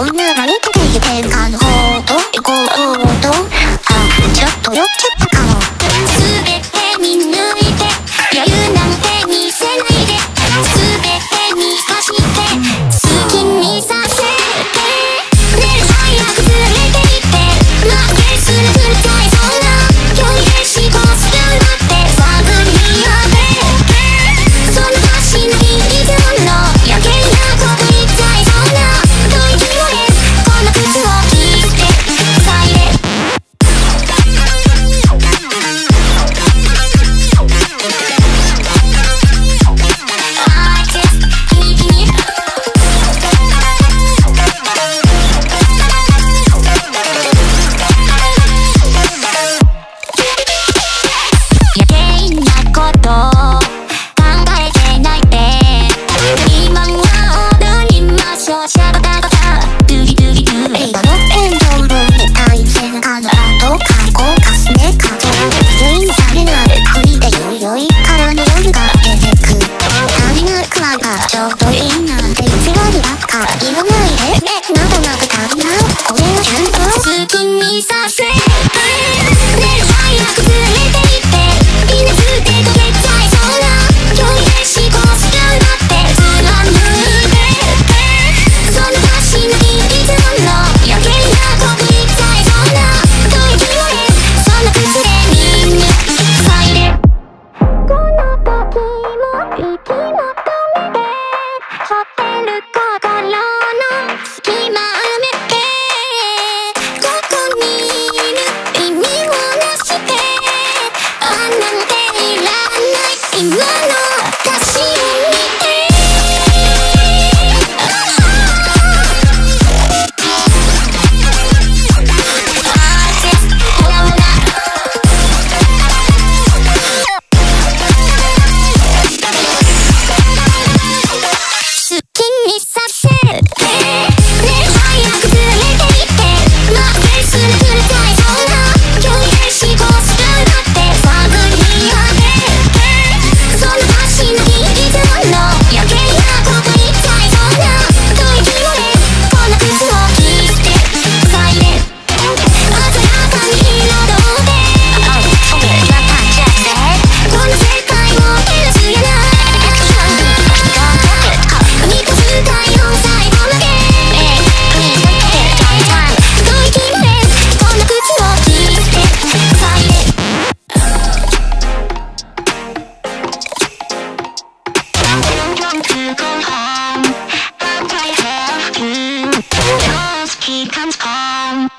오늘은 you can 안 호도 이거 호도 아 저도 요렇게 He comes home.